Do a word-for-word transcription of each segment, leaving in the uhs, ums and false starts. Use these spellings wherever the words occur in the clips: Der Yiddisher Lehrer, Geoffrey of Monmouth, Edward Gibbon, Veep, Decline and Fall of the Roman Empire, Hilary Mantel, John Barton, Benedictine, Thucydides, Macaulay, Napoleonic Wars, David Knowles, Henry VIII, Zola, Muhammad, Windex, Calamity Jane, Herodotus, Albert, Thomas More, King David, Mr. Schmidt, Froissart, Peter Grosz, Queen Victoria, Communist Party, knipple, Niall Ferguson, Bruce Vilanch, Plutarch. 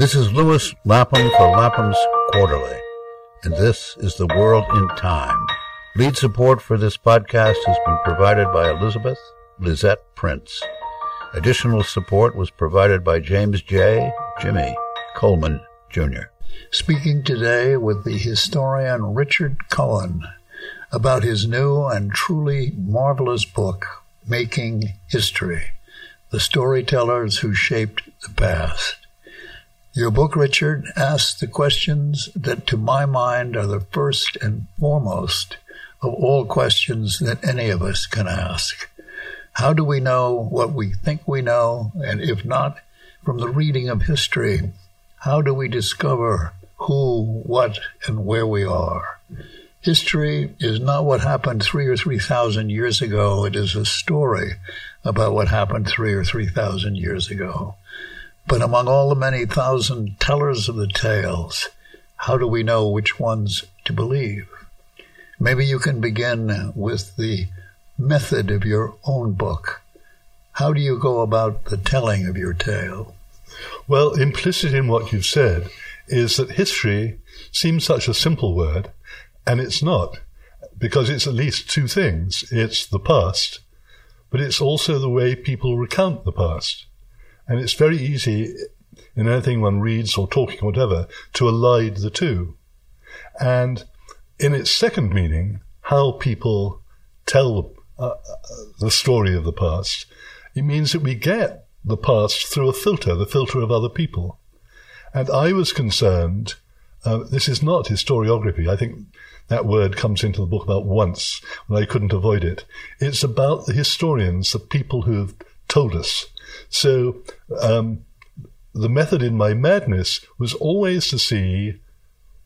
This is Lewis Lapham for Lapham's Quarterly, and this is The World in Time. Lead support for this podcast has been provided by Elizabeth Lisette Prince. Additional support was provided by James J. Jimmy Coleman, Junior Speaking today with the historian Richard Cohen about his new and truly marvelous book, Making History: The Storytellers Who Shaped the Past. Your book, Richard, asks the questions that, to my mind, are the first and foremost of all questions that any of us can ask. How do we know what we think we know? And if not from the reading of history, how do we discover who, what, and where we are? History is not what happened three or three thousand years ago. It is a story about what happened three or three thousand years ago. But among all the many thousand tellers of the tales, how do we know which ones to believe? Maybe you can begin with the method of your own book. How do you go about the telling of your tale? Well, implicit in what you've said is that history seems such a simple word, and it's not, because it's at least two things. It's the past, but it's also the way people recount the past. And it's very easy, in anything one reads or talking or whatever, to elide the two. And in its second meaning, how people tell uh, the story of the past, it means that we get the past through a filter, the filter of other people. And I was concerned, uh, this is not historiography. I think that word comes into the book about once, and I couldn't avoid it. It's about the historians, the people who have told us. So um, the method in my madness was always to see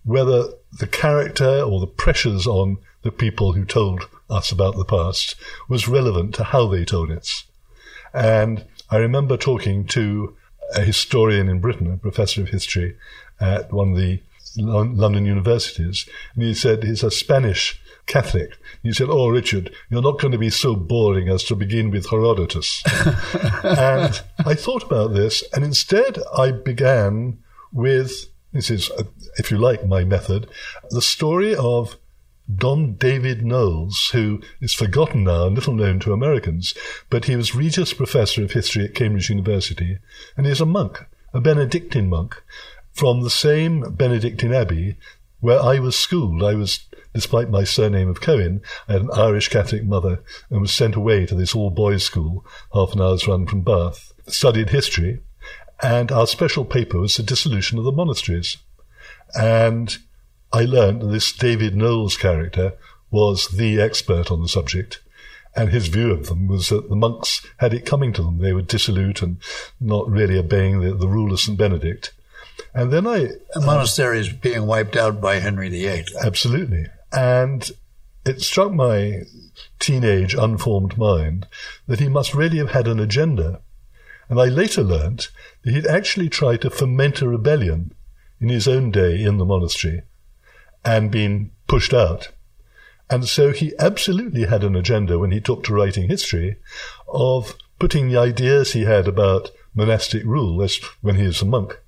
whether the character or the pressures on the people who told us about the past was relevant to how they told it. And I remember talking to a historian in Britain, a professor of history at one of the London universities, and he said he's a Spanish Catholic. He said, "Oh, Richard, you're not going to be so boring as to begin with Herodotus." And I thought about this, and instead I began with, this is, if you like, my method, the story of Don David Knowles, who is forgotten now and little known to Americans, but he was Regius Professor of History at Cambridge University, and he's a monk, a Benedictine monk, from the same Benedictine abbey where I was schooled. I was, despite my surname of Cohen, I had an Irish Catholic mother and was sent away to this all-boys school, half an hour's run from Bath, studied history, and our special paper was the dissolution of the monasteries. And I learned that this David Knowles character was the expert on the subject, and his view of them was that the monks had it coming to them. They were dissolute and not really obeying the, the rule of Saint Benedict. And then I... The monasteries uh, being wiped out by Henry the Eighth. Absolutely. And it struck my teenage, unformed mind that he must really have had an agenda. And I later learnt that he'd actually tried to foment a rebellion in his own day in the monastery and been pushed out. And so he absolutely had an agenda when he took to writing history of putting the ideas he had about monastic rule when he was a monk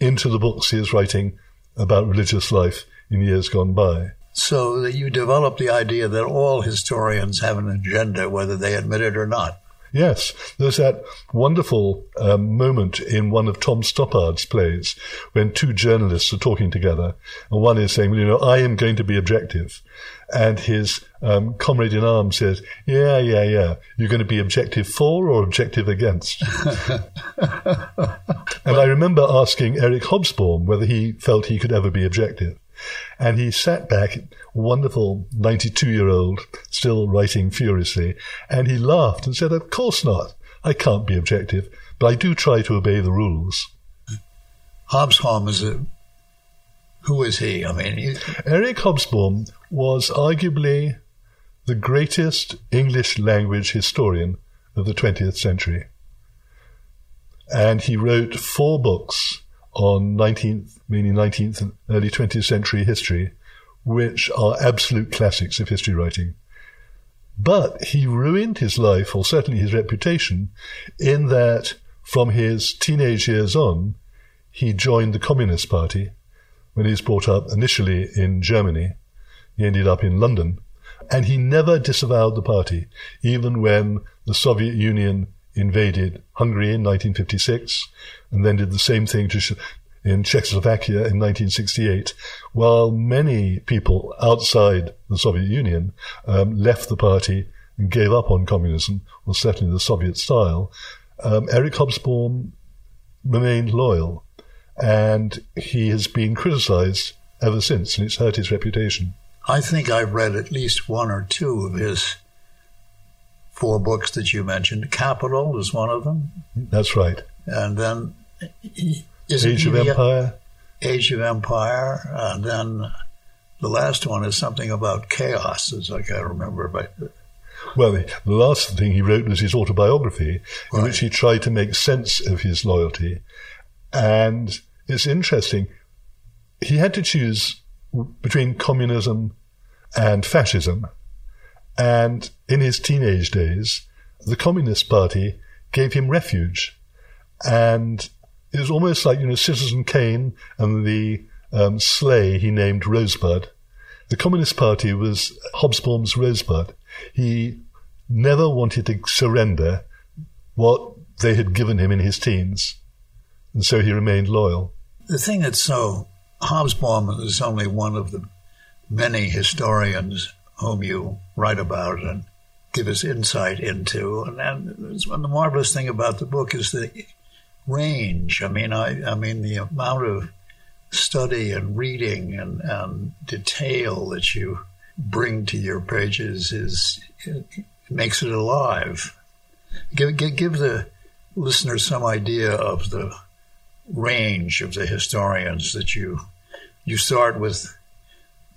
into the books he is writing about religious life in years gone by. So that you develop the idea that all historians have an agenda, whether they admit it or not. Yes. There's that wonderful um, moment in one of Tom Stoppard's plays when two journalists are talking together, and one is saying, well, you know, I am going to be objective. And his um, comrade in arms says, yeah, yeah, yeah, you're going to be objective for or objective against? And I remember asking Eric Hobsbawm whether he felt he could ever be objective. And he sat back, wonderful ninety-two-year-old, still writing furiously, and he laughed and said, of course not. I can't be objective, but I do try to obey the rules. Hobsbawm is a... Who is he? I mean, he... Eric Hobsbawm was arguably the greatest English language historian of the twentieth century. And he wrote four books on nineteenth, meaning nineteenth and early twentieth century history, which are absolute classics of history writing. But he ruined his life, or certainly his reputation, in that from his teenage years on, he joined the Communist Party. When he was brought up initially in Germany, he ended up in London, and he never disavowed the party, even when the Soviet Union invaded Hungary in nineteen fifty-six, and then did the same thing to in Czechoslovakia in nineteen sixty-eight, while many people outside the Soviet Union um, left the party and gave up on communism, or certainly the Soviet style. Um, Eric Hobsbawm remained loyal, and he has been criticized ever since, and it's hurt his reputation. I think I've read at least one or two of his four books that you mentioned. Capital is one of them. That's right. And then is Age it of Empire. Age of Empire. And then the last one is something about chaos, as I can't remember. But well, the last thing he wrote was his autobiography, right, in which he tried to make sense of his loyalty. And it's interesting. He had to choose between communism and fascism. And in his teenage days, the Communist Party gave him refuge. And it was almost like, you know, Citizen Kane and the um, sleigh he named Rosebud. The Communist Party was Hobsbawm's Rosebud. He never wanted to surrender what they had given him in his teens. And so he remained loyal. The thing that's so... Hobsbawm is only one of the many historians whom you write about and give us insight into. And, and the marvelous thing about the book is the range. I mean, I, I mean the amount of study and reading and, and detail that you bring to your pages is it makes it alive. Give, give, give the listener some idea of the range of the historians that you you start with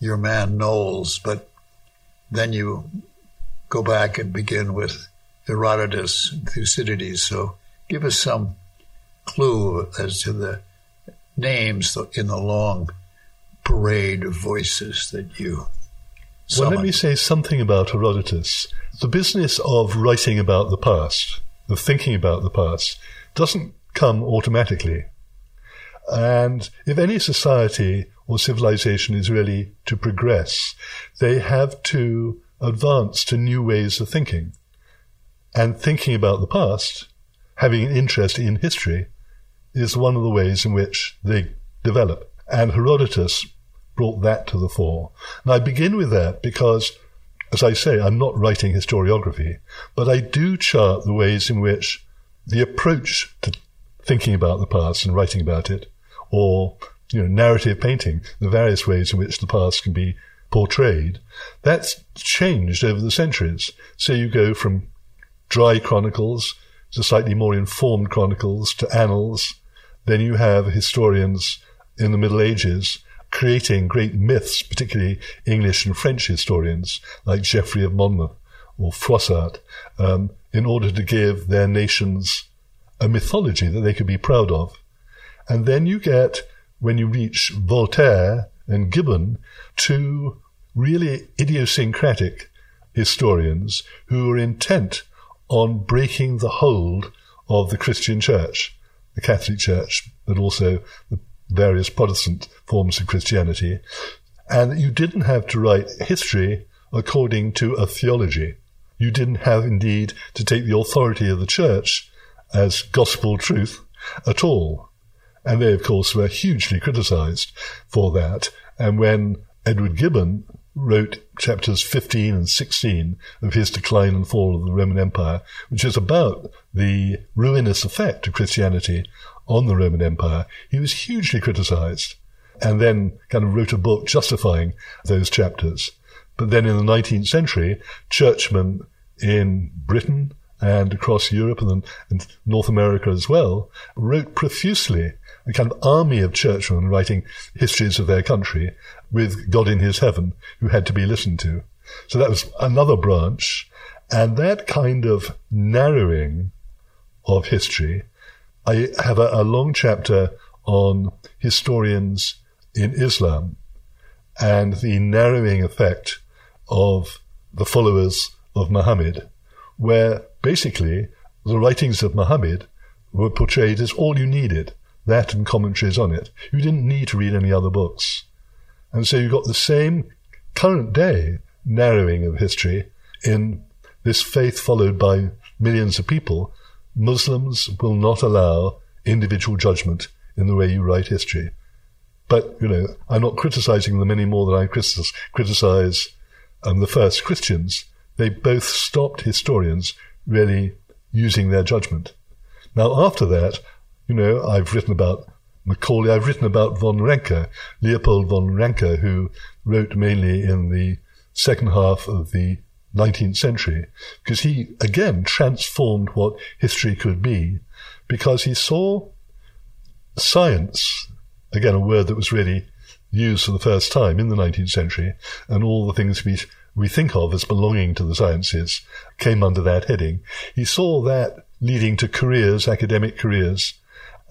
your man Knowles, but then you go back and begin with Herodotus, Thucydides. So give us some clue as to the names in the long parade of voices that you summon. Well, let me say something about Herodotus. The business of writing about the past, of thinking about the past, doesn't come automatically. And if any society or civilization is really to progress, they have to advance to new ways of thinking. And thinking about the past, having an interest in history, is one of the ways in which they develop. And Herodotus brought that to the fore. And I begin with that because, as I say, I'm not writing historiography, but I do chart the ways in which the approach to thinking about the past and writing about it, or, you know, narrative painting, the various ways in which the past can be portrayed, that's changed over the centuries. So you go from dry chronicles to slightly more informed chronicles to annals. Then you have historians in the Middle Ages creating great myths, particularly English and French historians like Geoffrey of Monmouth or Froissart, um, in order to give their nations a mythology that they could be proud of. And then you get, when you reach Voltaire and Gibbon, two really idiosyncratic historians who are intent on breaking the hold of the Christian Church, the Catholic Church, but also the various Protestant forms of Christianity, and that you didn't have to write history according to a theology. You didn't have, indeed, to take the authority of the Church as gospel truth at all. And they, of course, were hugely criticized for that. And when Edward Gibbon wrote chapters fifteen and sixteen of his Decline and Fall of the Roman Empire, which is about the ruinous effect of Christianity on the Roman Empire, he was hugely criticized, and then kind of wrote a book justifying those chapters. But then in the nineteenth century, churchmen in Britain and across Europe and, and North America as well, wrote profusely, a kind of army of churchmen writing histories of their country with God in his heaven, who had to be listened to. So that was another branch. And that kind of narrowing of history, I have a, a long chapter on historians in Islam and the narrowing effect of the followers of Muhammad, where basically the writings of Muhammad were portrayed as all you needed. that and commentaries on it. You didn't need to read any other books. And so you got the same current day narrowing of history in this faith followed by millions of people. Muslims will not allow individual judgment in the way you write history. But, you know, I'm not criticizing them any more than I criticize um, the first Christians. They both stopped historians really using their judgment. Now, after that, you know, I've written about Macaulay, I've written about von Ranke, Leopold von Ranke, who wrote mainly in the second half of the nineteenth century, because he, again, transformed what history could be, because he saw science, again, a word that was really used for the first time in the nineteenth century, and all the things we we think of as belonging to the sciences came under that heading. He saw that leading to careers, academic careers,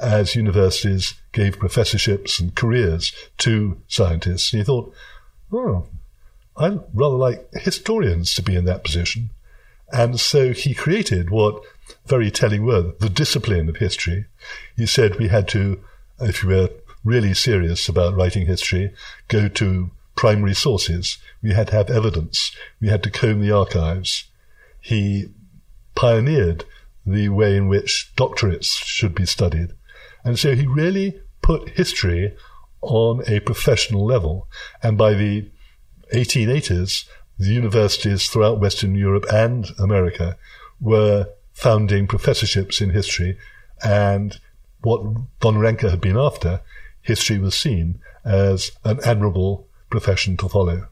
as universities gave professorships and careers to scientists. And he thought, oh, I'd rather like historians to be in that position. And so he created what very telling word, the discipline of history. He said we had to, if you were really serious about writing history, go to primary sources. We had to have evidence. We had to comb the archives. He pioneered the way in which doctorates should be studied. And so he really put history on a professional level. And by the eighteen eighties, the universities throughout Western Europe and America were founding professorships in history. And what von Ranke had been after, history was seen as an admirable profession to follow.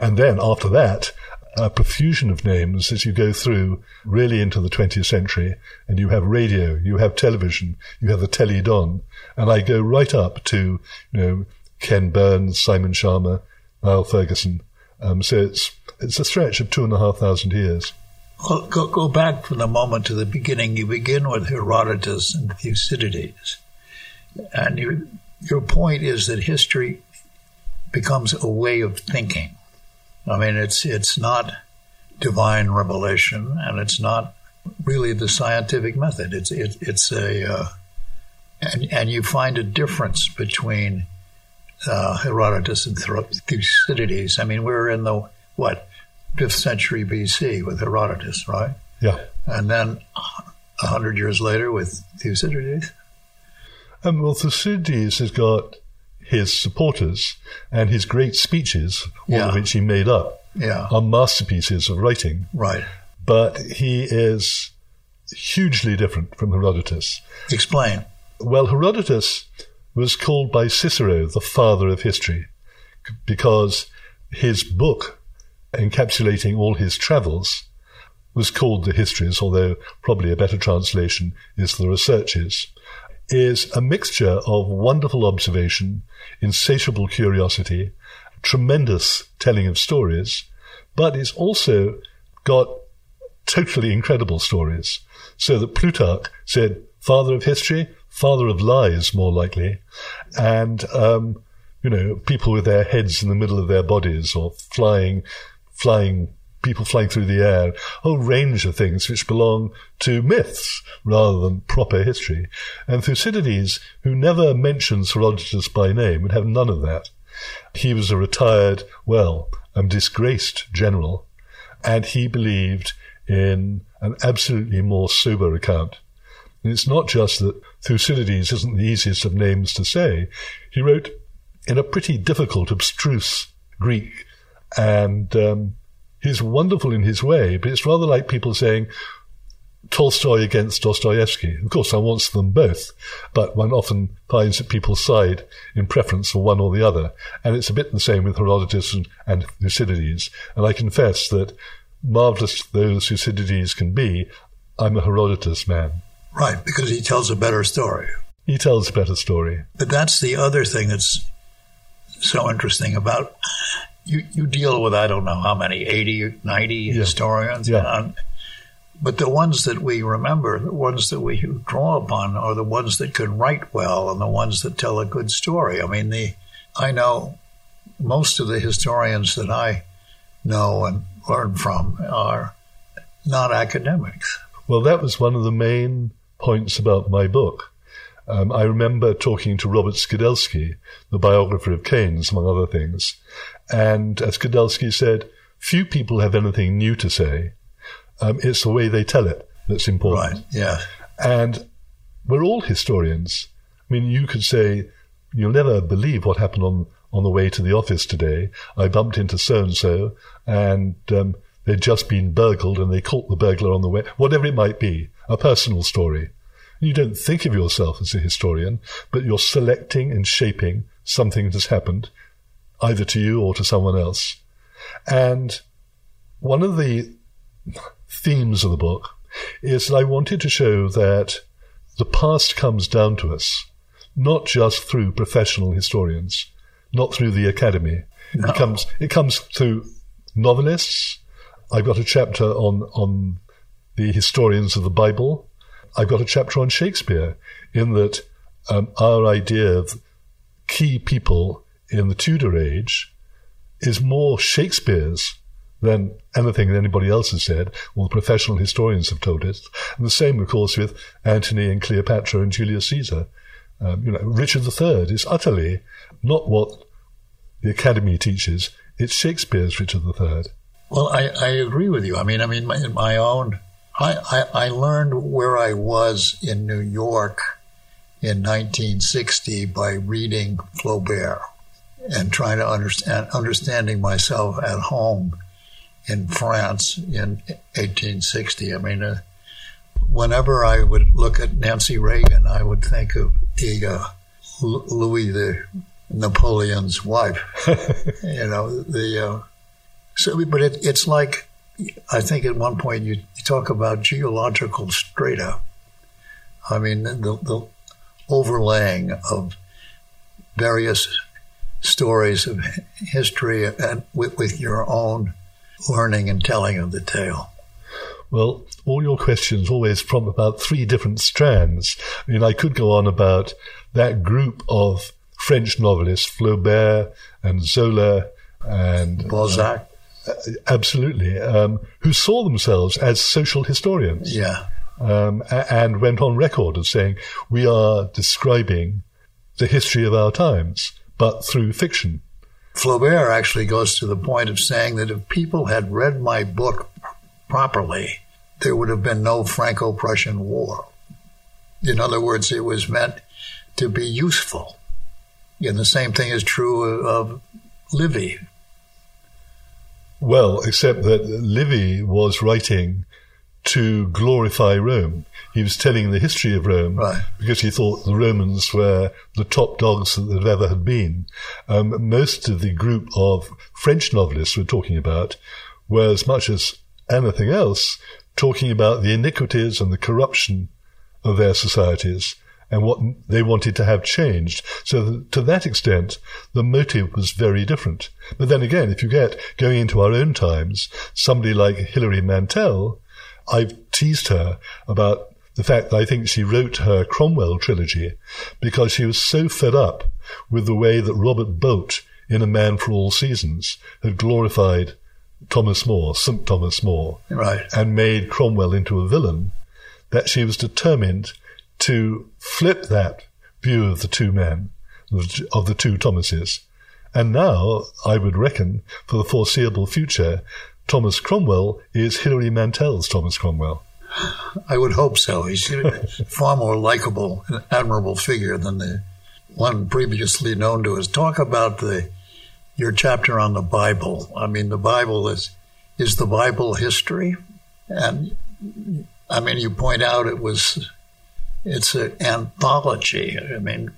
And then after that, a profusion of names as you go through really into the twentieth century, and you have radio, you have television, you have the telly don, and I go right up to, you know, Ken Burns, Simon Sharma, Niall Ferguson. Um, so it's it's a stretch of two and a half thousand years. Well, go, go back for the moment to the beginning. You begin with Herodotus and Thucydides, and your your point is that history becomes a way of thinking. I mean, it's it's not divine revelation, and it's not really the scientific method. It's it, it's a uh, and and you find a difference between uh, Herodotus and Thucydides. I mean, we're in the what fifth century B C with Herodotus, right? Yeah, and then a hundred years later with Thucydides. Um, well, Thucydides has got his supporters, and his great speeches, all yeah. of which he made up, yeah. are masterpieces of writing. Right. But he is hugely different from Herodotus. Explain. Well, Herodotus was called by Cicero the father of history because his book encapsulating all his travels was called The Histories, although probably a better translation is The Researches. Is a mixture of wonderful observation, insatiable curiosity, tremendous telling of stories, but it's also got totally incredible stories. So that Plutarch said, father of history, father of lies, more likely. And, um, you know, people with their heads in the middle of their bodies or flying, flying, people flying through the air, a whole range of things which belong to myths rather than proper history. And Thucydides, who never mentions Herodotus by name, would have none of that. He was a retired, well, um, disgraced general, and he believed in an absolutely more sober account. And it's not just that Thucydides isn't the easiest of names to say. He wrote in a pretty difficult, abstruse Greek, and um he's wonderful in his way, but it's rather like people saying Tolstoy against Dostoevsky. Of course, I want them both, but one often finds that people side in preference for one or the other. And it's a bit the same with Herodotus and, and Thucydides. And I confess that, marvellous though Thucydides can be, I'm a Herodotus man. Right, because he tells a better story. He tells a better story. But that's the other thing that's so interesting about... You you deal with, I don't know how many, eighty, ninety yeah. historians. Yeah. Um, but the ones that we remember, the ones that we draw upon are the ones that can write well and the ones that tell a good story. I mean, the I know most of the historians that I know and learn from are not academics. Well, that was one of the main points about my book. Um, I remember talking to Robert Skidelsky, the biographer of Keynes, among other things. And as Skidelsky said, few people have anything new to say. Um, it's the way they tell it that's important. Right, yeah. And we're all historians. I mean, you could say, you'll never believe what happened on, on the way to the office today. I bumped into so-and-so, and um, they'd just been burgled, and they caught the burglar on the way. Whatever it might be, a personal story. You don't think of yourself as a historian, but you're selecting and shaping something that has happened, either to you or to someone else. And one of the themes of the book is that I wanted to show that the past comes down to us, not just through professional historians, not through the academy. No. It comes, it comes through novelists. I've got a chapter on, on the historians of the Bible. I've got a chapter on Shakespeare, in that um, our idea of key people in the Tudor age is more Shakespeare's than anything that anybody else has said, or the professional historians have told us. And the same, of course, with Antony and Cleopatra and Julius Caesar. Um, you know, Richard the Third is utterly not what the Academy teaches. It's Shakespeare's Richard the Third. Well, I, I agree with you. I mean, I mean, my, in my own, I, I, I learned where I was in New York in nineteen sixty by reading Flaubert and trying to understand understanding myself at home in France in eighteen sixty. I mean, uh, whenever I would look at Nancy Reagan, I would think of the uh, L- Louis the Napoleon's wife. you know the uh, so, but it, it's like I think at one point you, you talk about geological strata. I mean the, the overlaying of various stories of history and with, with your own learning and telling of the tale. Well, all your questions always from about three different strands. I mean, I could go on about that group of French novelists, Flaubert and Zola and Balzac. Uh, absolutely. Um, who saw themselves as social historians. Yeah. Um, and went on record as saying, we are describing the history of our times, but through fiction. Flaubert actually goes to the point of saying that if people had read my book properly, there would have been no Franco-Prussian War. In other words, it was meant to be useful. And the same thing is true of Livy. Well, except that Livy was writing to glorify Rome. He was telling the history of Rome, right, because he thought the Romans were the top dogs that there ever had been. Um, most of the group of French novelists we're talking about were, as much as anything else, talking about the iniquities and the corruption of their societies and what they wanted to have changed. So that, to that extent, the motive was very different. But then again, if you get going into our own times, somebody like Hilary Mantel, I've teased her about the fact that I think she wrote her Cromwell trilogy because she was so fed up with the way that Robert Bolt in A Man for All Seasons had glorified Thomas More, Saint Thomas More, right, and made Cromwell into a villain, that she was determined to flip that view of the two men, of the two Thomases. And now, I would reckon, for the foreseeable future, Thomas Cromwell is Hilary Mantel's Thomas Cromwell. I would hope so. He's a far more likable and admirable figure than the one previously known to us. Talk about the your chapter on the Bible. I mean, the Bible is, is the Bible history? And, I mean, you point out it was, it's an anthology. I mean,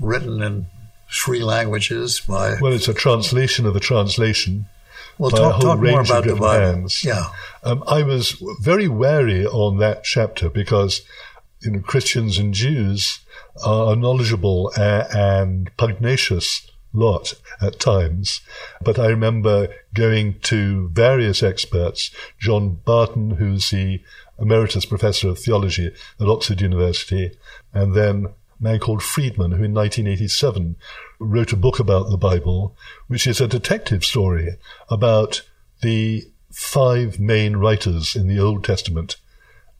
written in three languages by... Well, it's a translation of a translation. Well, talk, talk more about the Bible. Yeah. Um, I was very wary on that chapter because, you know, Christians and Jews are a knowledgeable and, and pugnacious lot at times. But I remember going to various experts, John Barton, who's the emeritus professor of theology at Oxford University, and then a man called Friedman, who in nineteen eighty-seven wrote a book about the Bible, which is a detective story about the five main writers in the Old Testament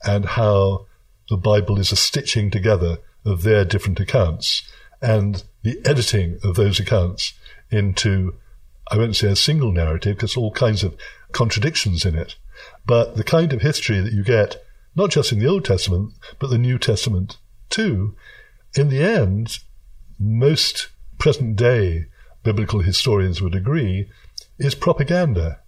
and how the Bible is a stitching together of their different accounts and the editing of those accounts into, I won't say a single narrative because all kinds of contradictions in it, but the kind of history that you get, not just in the Old Testament, but the New Testament too. In the end, most present-day biblical historians would agree, is propaganda.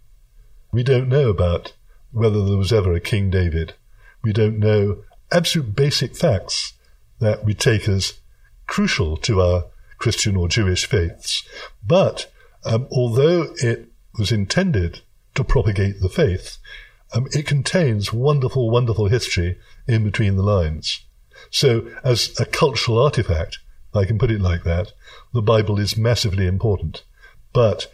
We don't know about whether there was ever a King David. We don't know absolute basic facts that we take as crucial to our Christian or Jewish faiths. But um, although it was intended to propagate the faith, um, it contains wonderful, wonderful history in between the lines. So as a cultural artifact, if I can put it like that, the Bible is massively important. But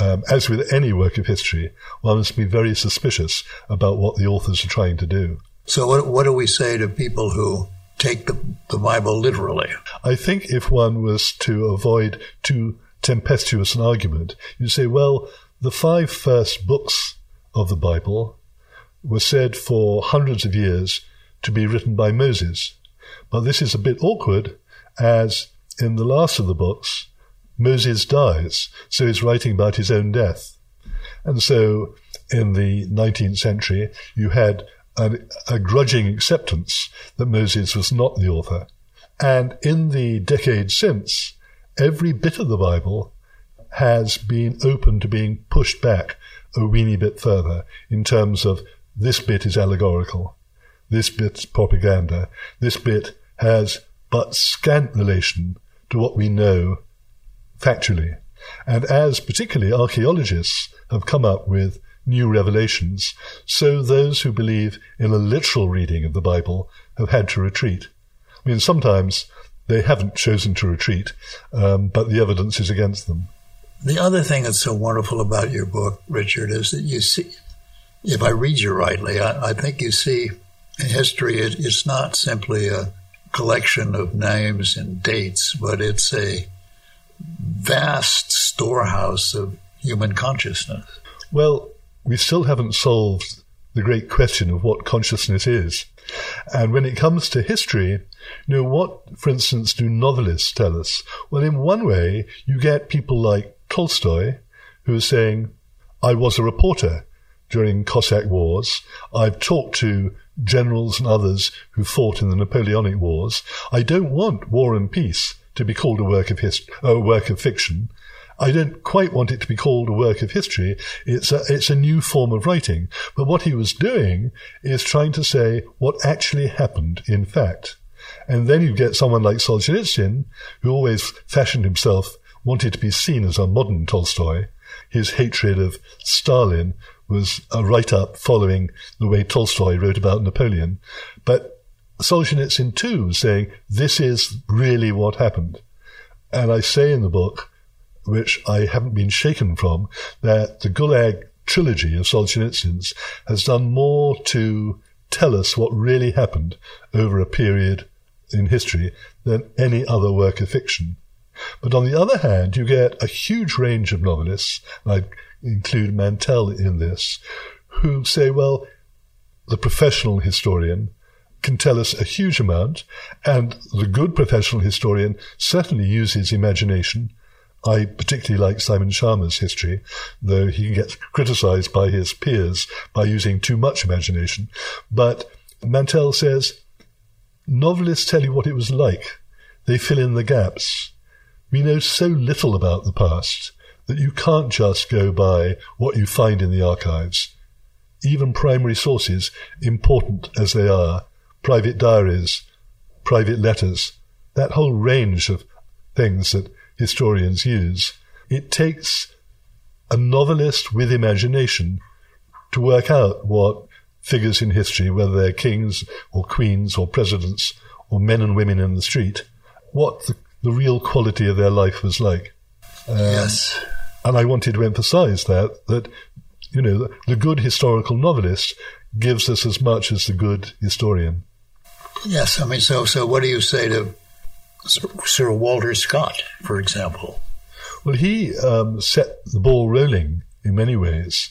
Um, as with any work of history, one must be very suspicious about what the authors are trying to do. So what, what do we say to people who take the, the Bible literally? I think if one was to avoid too tempestuous an argument, you'd say, well, the five first books of the Bible were said for hundreds of years to be written by Moses. But this is a bit awkward, as in the last of the books, Moses dies, so he's writing about his own death. And so in the nineteenth century, you had an, a grudging acceptance that Moses was not the author. And in the decades since, every bit of the Bible has been open to being pushed back a weeny bit further in terms of this bit is allegorical, this bit's propaganda, this bit has but scant relation to what we know factually. And as particularly archaeologists have come up with new revelations, so those who believe in a literal reading of the Bible have had to retreat. I mean, sometimes they haven't chosen to retreat, um, but the evidence is against them. The other thing that's so wonderful about your book, Richard, is that you see, if I read you rightly, I, I think you see in history, it, it's not simply a collection of names and dates, but it's a vast storehouse of human consciousness. Well, we still haven't solved the great question of what consciousness is. And when it comes to history, you know, what, for instance, do novelists tell us? Well, in one way, you get people like Tolstoy who are saying, I was a reporter during Cossack Wars. I've talked to generals and others who fought in the Napoleonic Wars. I don't want War and Peace to be called a work of hist- a work of fiction. I don't quite want it to be called a work of history. It's a, it's a new form of writing. But what he was doing is trying to say what actually happened in fact. And then you get someone like Solzhenitsyn, who always fashioned himself, wanted to be seen as a modern Tolstoy. His hatred of Stalin was a write-up following the way Tolstoy wrote about Napoleon. But Solzhenitsyn too, saying, this is really what happened. And I say in the book, which I haven't been shaken from, that the Gulag trilogy of Solzhenitsyn's has done more to tell us what really happened over a period in history than any other work of fiction. But on the other hand, you get a huge range of novelists, and I include Mantel in this, who say, well, the professional historian can tell us a huge amount, and the good professional historian certainly uses imagination. I particularly like Simon Sharma's history, though he can get criticised by his peers by using too much imagination. But Mantel says, novelists tell you what it was like. They fill in the gaps. We know so little about the past that you can't just go by what you find in the archives. Even primary sources, important as they are, private diaries, private letters, that whole range of things that historians use. It takes a novelist with imagination to work out what figures in history, whether they're kings or queens or presidents or men and women in the street, what the, the real quality of their life was like. Um, yes. And I wanted to emphasize that, that, you know, the, the good historical novelist gives us as much as the good historian. Yes, I mean, so so what do you say to Sir Walter Scott, for example? Well, he um, set the ball rolling in many ways.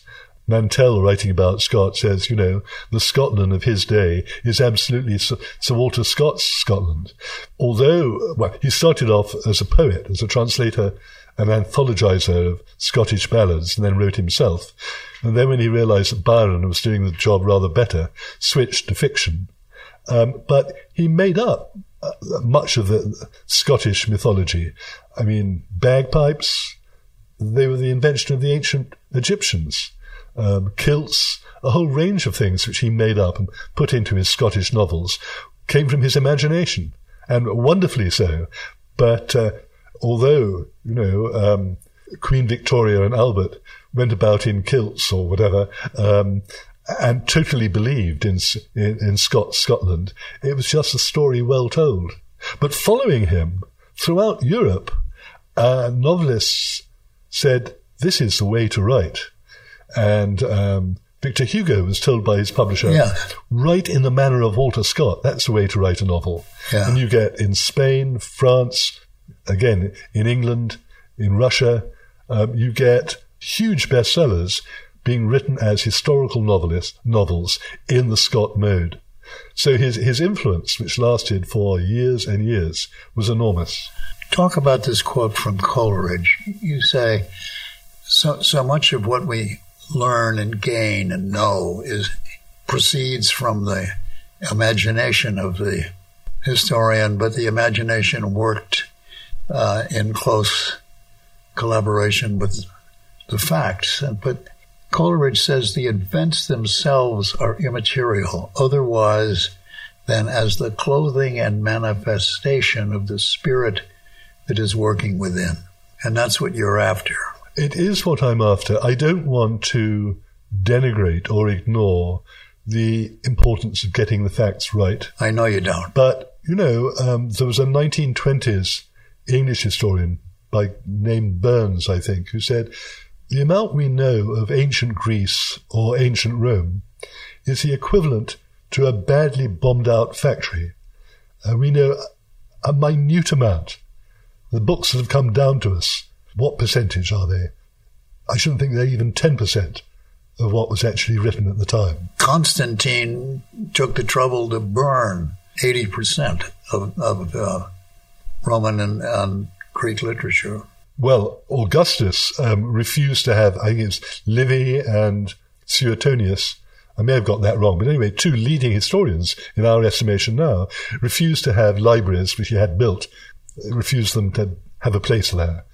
Mantel, writing about Scott, says, you know, the Scotland of his day is absolutely Sir Walter Scott's Scotland. Although, well, he started off as a poet, as a translator, an anthologizer of Scottish ballads, and then wrote himself. And then when he realized that Byron was doing the job rather better, switched to fiction. Um, but he made up uh, much of the Scottish mythology. I mean, bagpipes, they were the invention of the ancient Egyptians. Um, kilts, a whole range of things which he made up and put into his Scottish novels came from his imagination, and wonderfully so. But... Uh, Although, you know, um, Queen Victoria and Albert went about in kilts or whatever, um, and totally believed in, in, in Scott, Scotland, it was just a story well told. But following him throughout Europe, uh, novelists said, this is the way to write. And, um, Victor Hugo was told by his publisher, yeah. write in the manner of Walter Scott. That's the way to write a novel. Yeah. And you get in Spain, France, again, in England, in Russia, um, you get huge bestsellers being written as historical novelist novels in the Scott mode. So his, his influence, which lasted for years and years, was enormous. Talk about this quote from Coleridge. You say, so, so much of what we learn and gain and know is proceeds from the imagination of the historian, but the imagination worked Uh, in close collaboration with the facts. But Coleridge says the events themselves are immaterial, otherwise than as the clothing and manifestation of the spirit that is working within. And that's what you're after. It is what I'm after. I don't want to denigrate or ignore the importance of getting the facts right. I know you don't. But, you know, um, there was a nineteen twenties English historian by name Burns, I think, who said, the amount we know of ancient Greece or ancient Rome is the equivalent to a badly bombed out factory. Uh, we know a minute amount. The books that have come down to us, what percentage are they? I shouldn't think they're even ten percent of what was actually written at the time. Constantine took the trouble to burn eighty percent of, of uh, Roman and, and Greek literature. Well, Augustus um, refused to have, I think it's Livy and Suetonius, I may have got that wrong, but anyway, two leading historians in our estimation now, refused to have libraries which he had built, refused them to have a place there.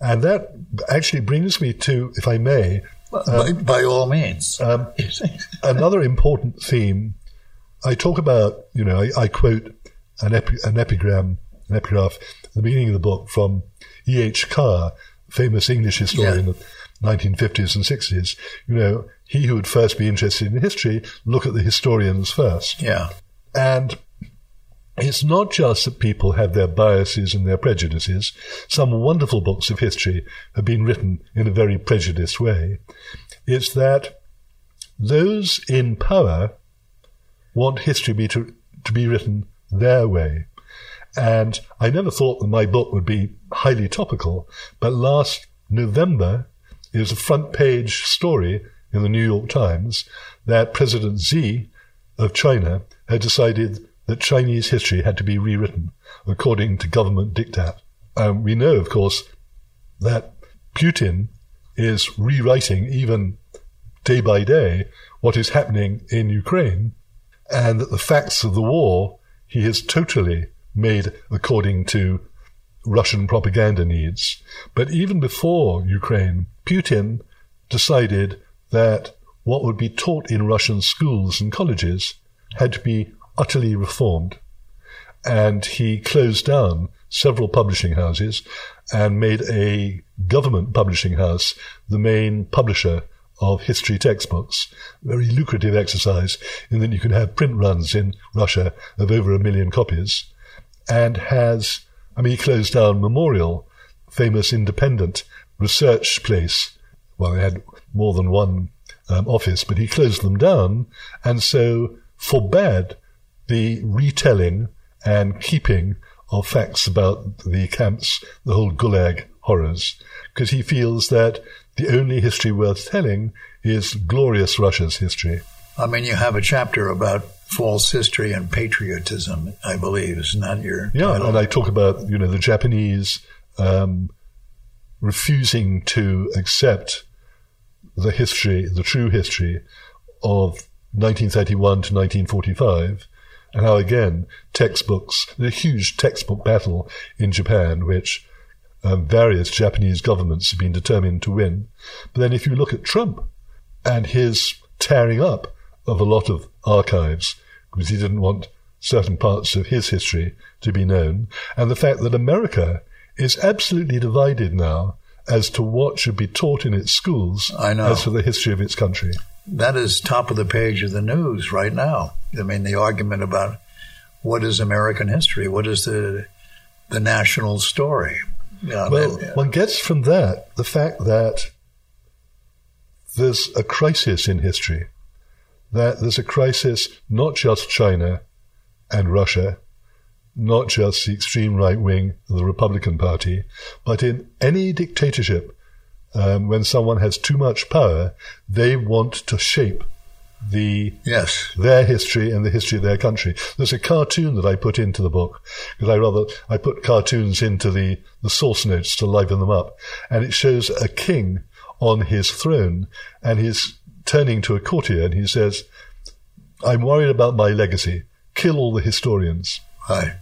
And that actually brings me to, if I may... Um, by, by all means. Um, another important theme, I talk about, you know, I, I quote an, epi- an epigram, an epigraph at the beginning of the book from E H Carr, famous English historian yeah. of the nineteen fifties and sixties. You know, he who would first be interested in history, look at the historians first. Yeah. And it's not just that people have their biases and their prejudices. Some wonderful books of history have been written in a very prejudiced way. It's that those in power want history be to, to be written their way. And I never thought that my book would be highly topical, but last November, it was a front-page story in the New York Times that President Xi of China had decided that Chinese history had to be rewritten according to government diktat. Um, we know, of course, that Putin is rewriting, even day by day, what is happening in Ukraine, and that the facts of the war he has totally made according to Russian propaganda needs. But even before Ukraine, Putin decided that what would be taught in Russian schools and colleges had to be utterly reformed. And he closed down several publishing houses and made a government publishing house the main publisher of history textbooks. Very lucrative exercise in that you can have print runs in Russia of over a million copies. And has, I mean, he closed down Memorial, famous independent research place. Well, they had more than one um, office, but he closed them down and so forbade the retelling and keeping of facts about the camps, the whole Gulag horrors, because he feels that the only history worth telling is glorious Russia's history. I mean, you have a chapter about false history and patriotism, I believe, isn't that your title? Yeah, and I talk about, you know, the Japanese um, refusing to accept the history, the true history of nineteen thirty-one to nineteen forty-five, and how, again, textbooks, the huge textbook battle in Japan, which um, various Japanese governments have been determined to win. But then if you look at Trump and his tearing up of a lot of archives, because he didn't want certain parts of his history to be known, and the fact that America is absolutely divided now as to what should be taught in its schools I know. as to the history of its country. That is top of the page of the news right now. I mean, the argument about what is American history, what is the the national story. Yeah, well, that, yeah. one gets from that the fact that there's a crisis in history, that there's a crisis not just China and Russia, not just the extreme right wing of the Republican Party, but in any dictatorship. Um, when someone has too much power, they want to shape the yes. their history and the history of their country. There's a cartoon that I put into the book, because I rather I put cartoons into the, the source notes to liven them up, and it shows a king on his throne, and he's turning to a courtier, and he says, "I'm worried about my legacy. Kill all the historians." Right.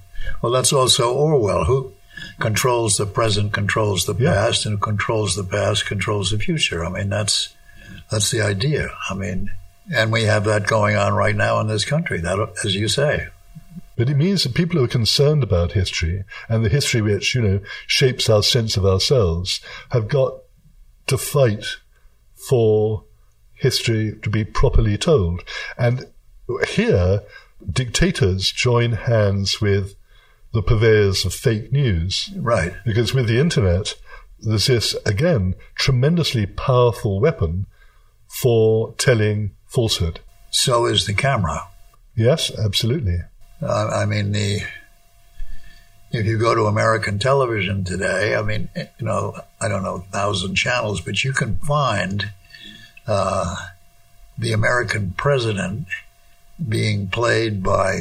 Well, that's also Orwell, who controls the present, controls the past, yeah. and controls the past, controls the future. I mean, that's that's the idea. I mean, and we have that going on right now in this country, that, as you say. But it means that people who are concerned about history, and the history which, you know, shapes our sense of ourselves, have got to fight for history to be properly told. And here, dictators join hands with the purveyors of fake news. Right. Because with the internet, there's this, again, tremendously powerful weapon for telling falsehood. So is the camera. Yes, absolutely. Uh, I mean, the if you go to American television today, I mean, you know, I don't know, a thousand channels, but you can find uh, the American president being played by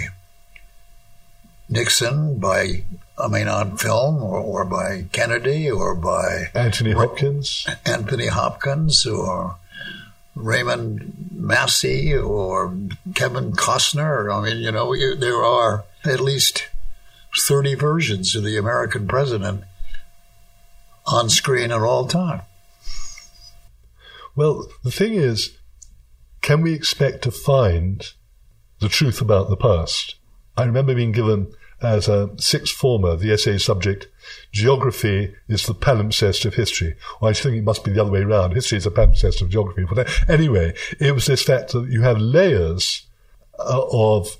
Nixon, by, I mean, on film, or, or by Kennedy, or by Anthony Hopkins, Anthony Hopkins, or Raymond Massey, or Kevin Costner. I mean, you know, you, there are at least thirty versions of the American president on screen at all time. Well, the thing is, can we expect to find the truth about the past? I remember being given as a sixth former the essay subject, geography is the palimpsest of history. Well, I think it must be the other way around. History is the palimpsest of geography. But anyway, it was this fact that you have layers uh, of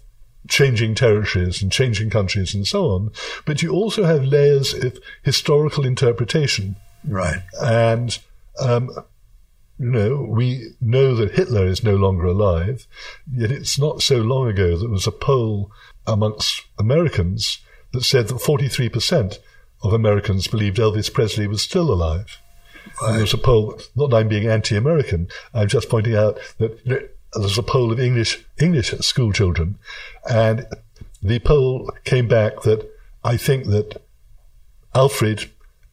changing territories and changing countries and so on, but you also have layers of historical interpretation. Right. And um You know, we know that Hitler is no longer alive, yet it's not so long ago that there was a poll amongst Americans that said that forty-three percent of Americans believed Elvis Presley was still alive. Right. And there was a poll, not that I'm being anti-American, I'm just pointing out that, you know, there's a poll of English, English school children, and the poll came back that I think that Alfred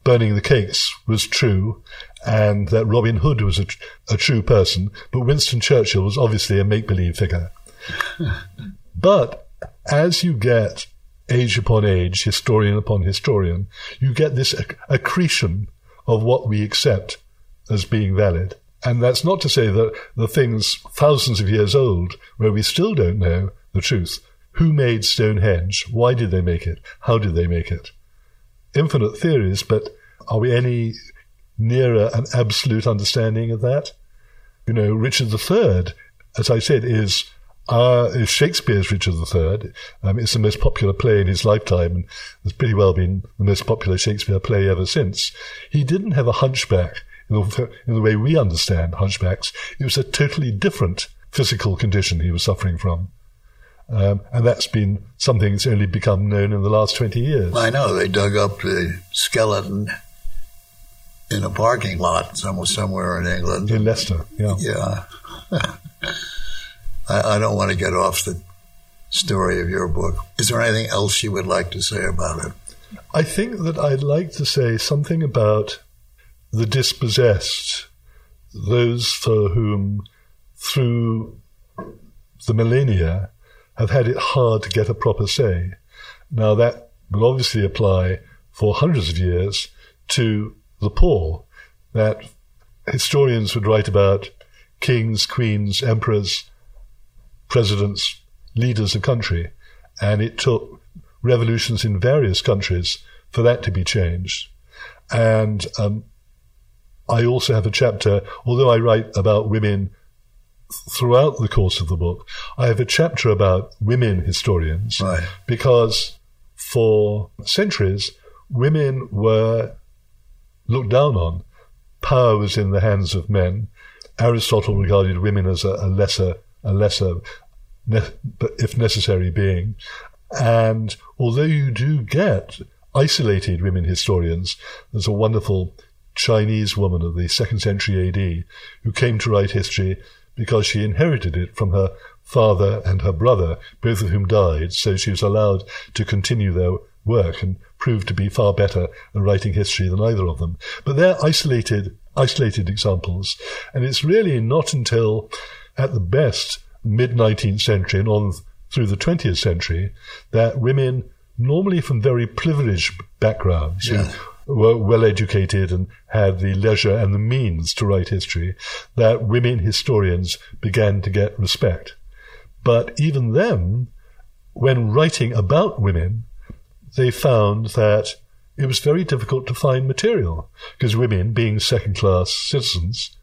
burning the cakes was true, and that Robin Hood was a, tr a true person, but Winston Churchill was obviously a make-believe figure. But as you get age upon age, historian upon historian, you get this acc accretion of what we accept as being valid. And that's not to say that the things thousands of years old where we still don't know the truth. Who made Stonehenge? Why did they make it? How did they make it? Infinite theories, but are we any nearer an absolute understanding of that? You know, Richard the Third, as I said, is, uh, is Shakespeare's Richard the Third. Um, it's the most popular play in his lifetime, and it's pretty well been the most popular Shakespeare play ever since. He didn't have a hunchback in the, in the way we understand hunchbacks. It was a totally different physical condition he was suffering from. Um, and that's been something that's only become known in the last twenty years. I know. They dug up the skeleton in a parking lot somewhere, somewhere in England. In Leicester, yeah. Yeah. I, I don't want to get off the story of your book. Is there anything else you would like to say about it? I think that I'd like to say something about the dispossessed, those for whom through the millennia have had it hard to get a proper say. Now, that will obviously apply for hundreds of years to the poor, that historians would write about kings, queens, emperors, presidents, leaders of country, and it took revolutions in various countries for that to be changed. And um, I also have a chapter, although I write about women throughout the course of the book, I have a chapter about women historians, right, because for centuries, women were looked down on. Power was in the hands of men. Aristotle regarded women as a, a lesser, a lesser, ne- if necessary, being. And although you do get isolated women historians, there's a wonderful Chinese woman of the second century A D who came to write history because she inherited it from her father and her brother, both of whom died, so she was allowed to continue their work and proved to be far better at writing history than either of them. But they're isolated, isolated examples, and it's really not until, at the best, mid-nineteenth century and on through the twentieth century that women, normally from very privileged backgrounds, yeah, who were well-educated and had the leisure and the means to write history, that women historians began to get respect. But even then, when writing about women, they found that it was very difficult to find material, because women, being second-class citizens,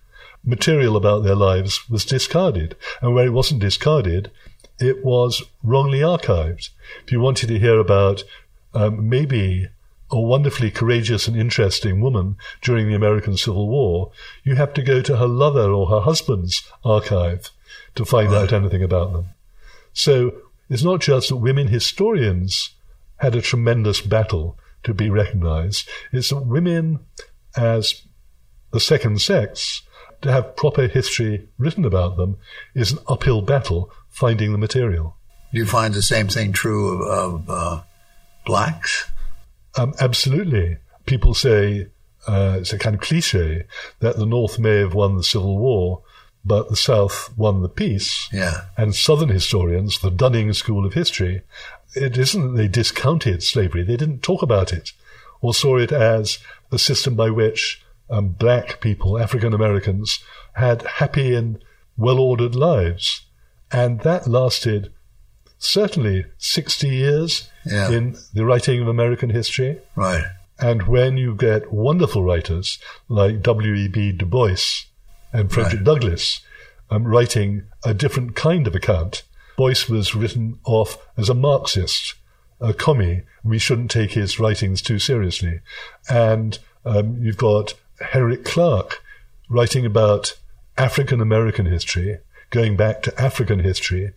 material about their lives was discarded. And where it wasn't discarded, it was wrongly archived. If you wanted to hear about um, maybe a wonderfully courageous and interesting woman during the American Civil War, you have to go to her lover or her husband's archive to find right. out anything about them. So it's not just that women historians had a tremendous battle to be recognized. It's that women, as the second sex, to have proper history written about them is an uphill battle finding the material. Do you find the same thing true of, of uh, blacks? Um, absolutely. People say, uh, it's a kind of cliche, that the North may have won the Civil War, but the South won the peace. Yeah. And Southern historians, the Dunning School of History, it isn't that they discounted slavery. They didn't talk about it or saw it as a system by which um, black people, African Americans, had happy and well-ordered lives. And that lasted certainly sixty years yeah. in the writing of American history. Right. And when you get wonderful writers like W E B Du Bois and Frederick right. Douglass um, writing a different kind of account, Boyce was written off as a Marxist, a commie. We shouldn't take his writings too seriously. And um, you've got Herrick Clark writing about African-American history, going back to African history,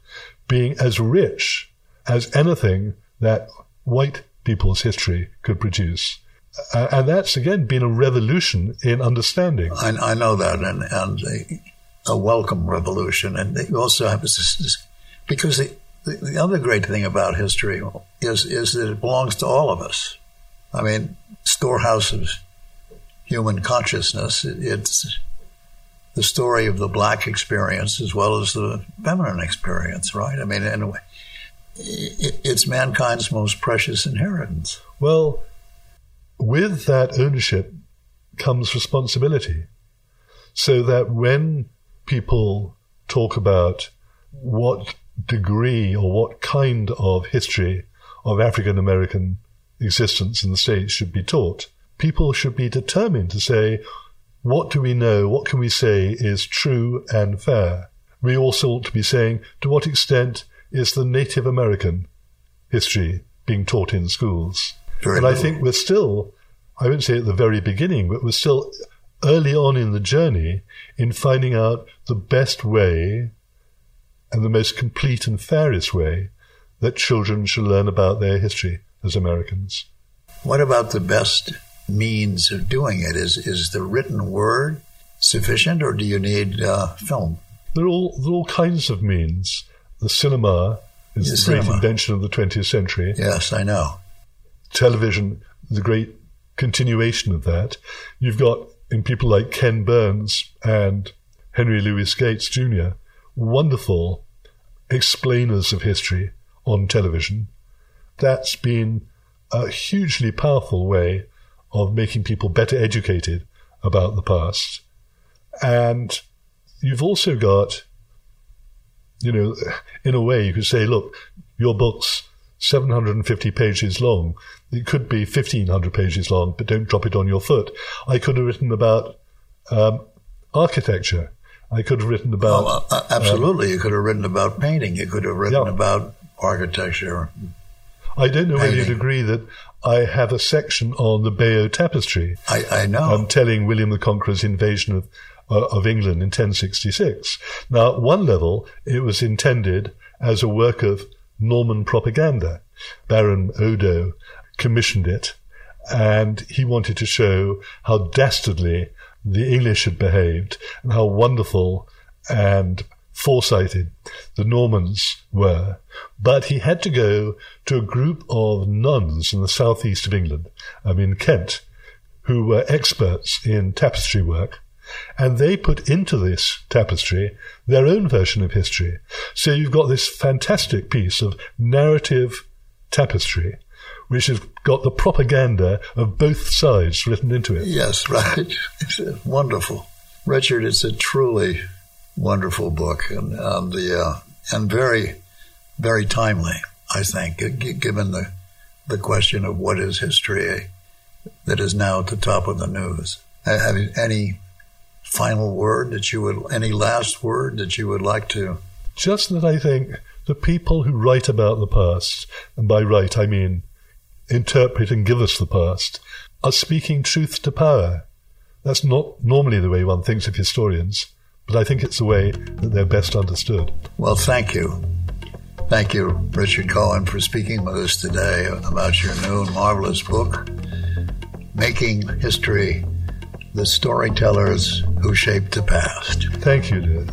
being as rich as anything that white people's history could produce. Uh, and that's, again, been a revolution in understanding. I, I know that, and, and a, a welcome revolution. And they also have this, this because the, the, the other great thing about history is, is that it belongs to all of us. I mean, storehouse of human consciousness, it, it's the story of the black experience as well as the feminine experience, right? I mean, anyway, it, it's mankind's most precious inheritance. Well, with that ownership comes responsibility, so that when people talk about what degree or what kind of history of African-American existence in the States should be taught, people should be determined to say, what do we know, what can we say is true and fair? We also ought to be saying, to what extent is the Native American history being taught in schools? Very and I think we're still, I wouldn't say at the very beginning, but we're still early on in the journey in finding out the best way and the most complete and fairest way that children should learn about their history as Americans. What about the best means of doing it? Is is the written word sufficient, or do you need uh, film? There are all there are all kinds of means. The cinema is the, the cinema. great invention of the twentieth century. Yes, I know. Television, the great continuation of that. You've got in people like Ken Burns and Henry Louis Gates, Junior, wonderful explainers of history on television. That's been a hugely powerful way of making people better educated about the past. And you've also got, you know, in a way you could say, look, your book's seven hundred fifty pages long. It could be fifteen hundred pages long, but don't drop it on your foot. I could have written about um, architecture. I could have written about... Oh, uh, absolutely. Um, you could have written about painting. You could have written yeah. about architecture. I don't know painting. whether you'd agree that I have a section on the Bayeux Tapestry. I, I know. I'm um, telling William the Conqueror's invasion of, uh, of England in ten sixty-six. Now, at one level, it was intended as a work of Norman propaganda. Baron Odo commissioned it, and he wanted to show how dastardly the English had behaved and how wonderful and foresighted the Normans were. But he had to go to a group of nuns in the southeast of England, I mean Kent, who were experts in tapestry work, and they put into this tapestry their own version of history. So you've got this fantastic piece of narrative tapestry, which has got the propaganda of both sides written into it. Yes, right. It's wonderful. Richard, it's a truly wonderful book, and, and, the, uh, and very, very timely, I think, given the, the question of what is history that is now at the top of the news. Have you any final word that you would, any last word that you would like to? Just that I think the people who write about the past, and by write I mean interpret and give us the past, are speaking truth to power. That's not normally the way one thinks of historians, but I think it's the way that they're best understood. Well, thank you. Thank you, Richard Cohen, for speaking with us today about your new and marvelous book, Making History: The Storytellers Who Shaped the Past. Thank you, dear.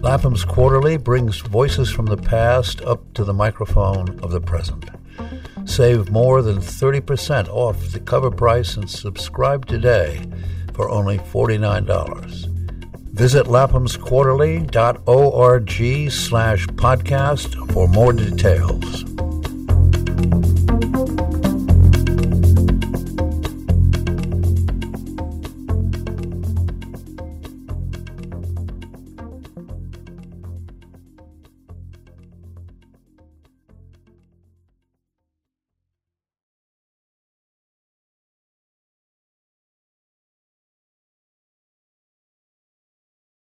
Lapham's Quarterly brings voices from the past up to the microphone of the present. Save more than thirty percent off the cover price and subscribe today for only forty-nine dollars. Visit laphamsquarterly dot org slash podcast for more details.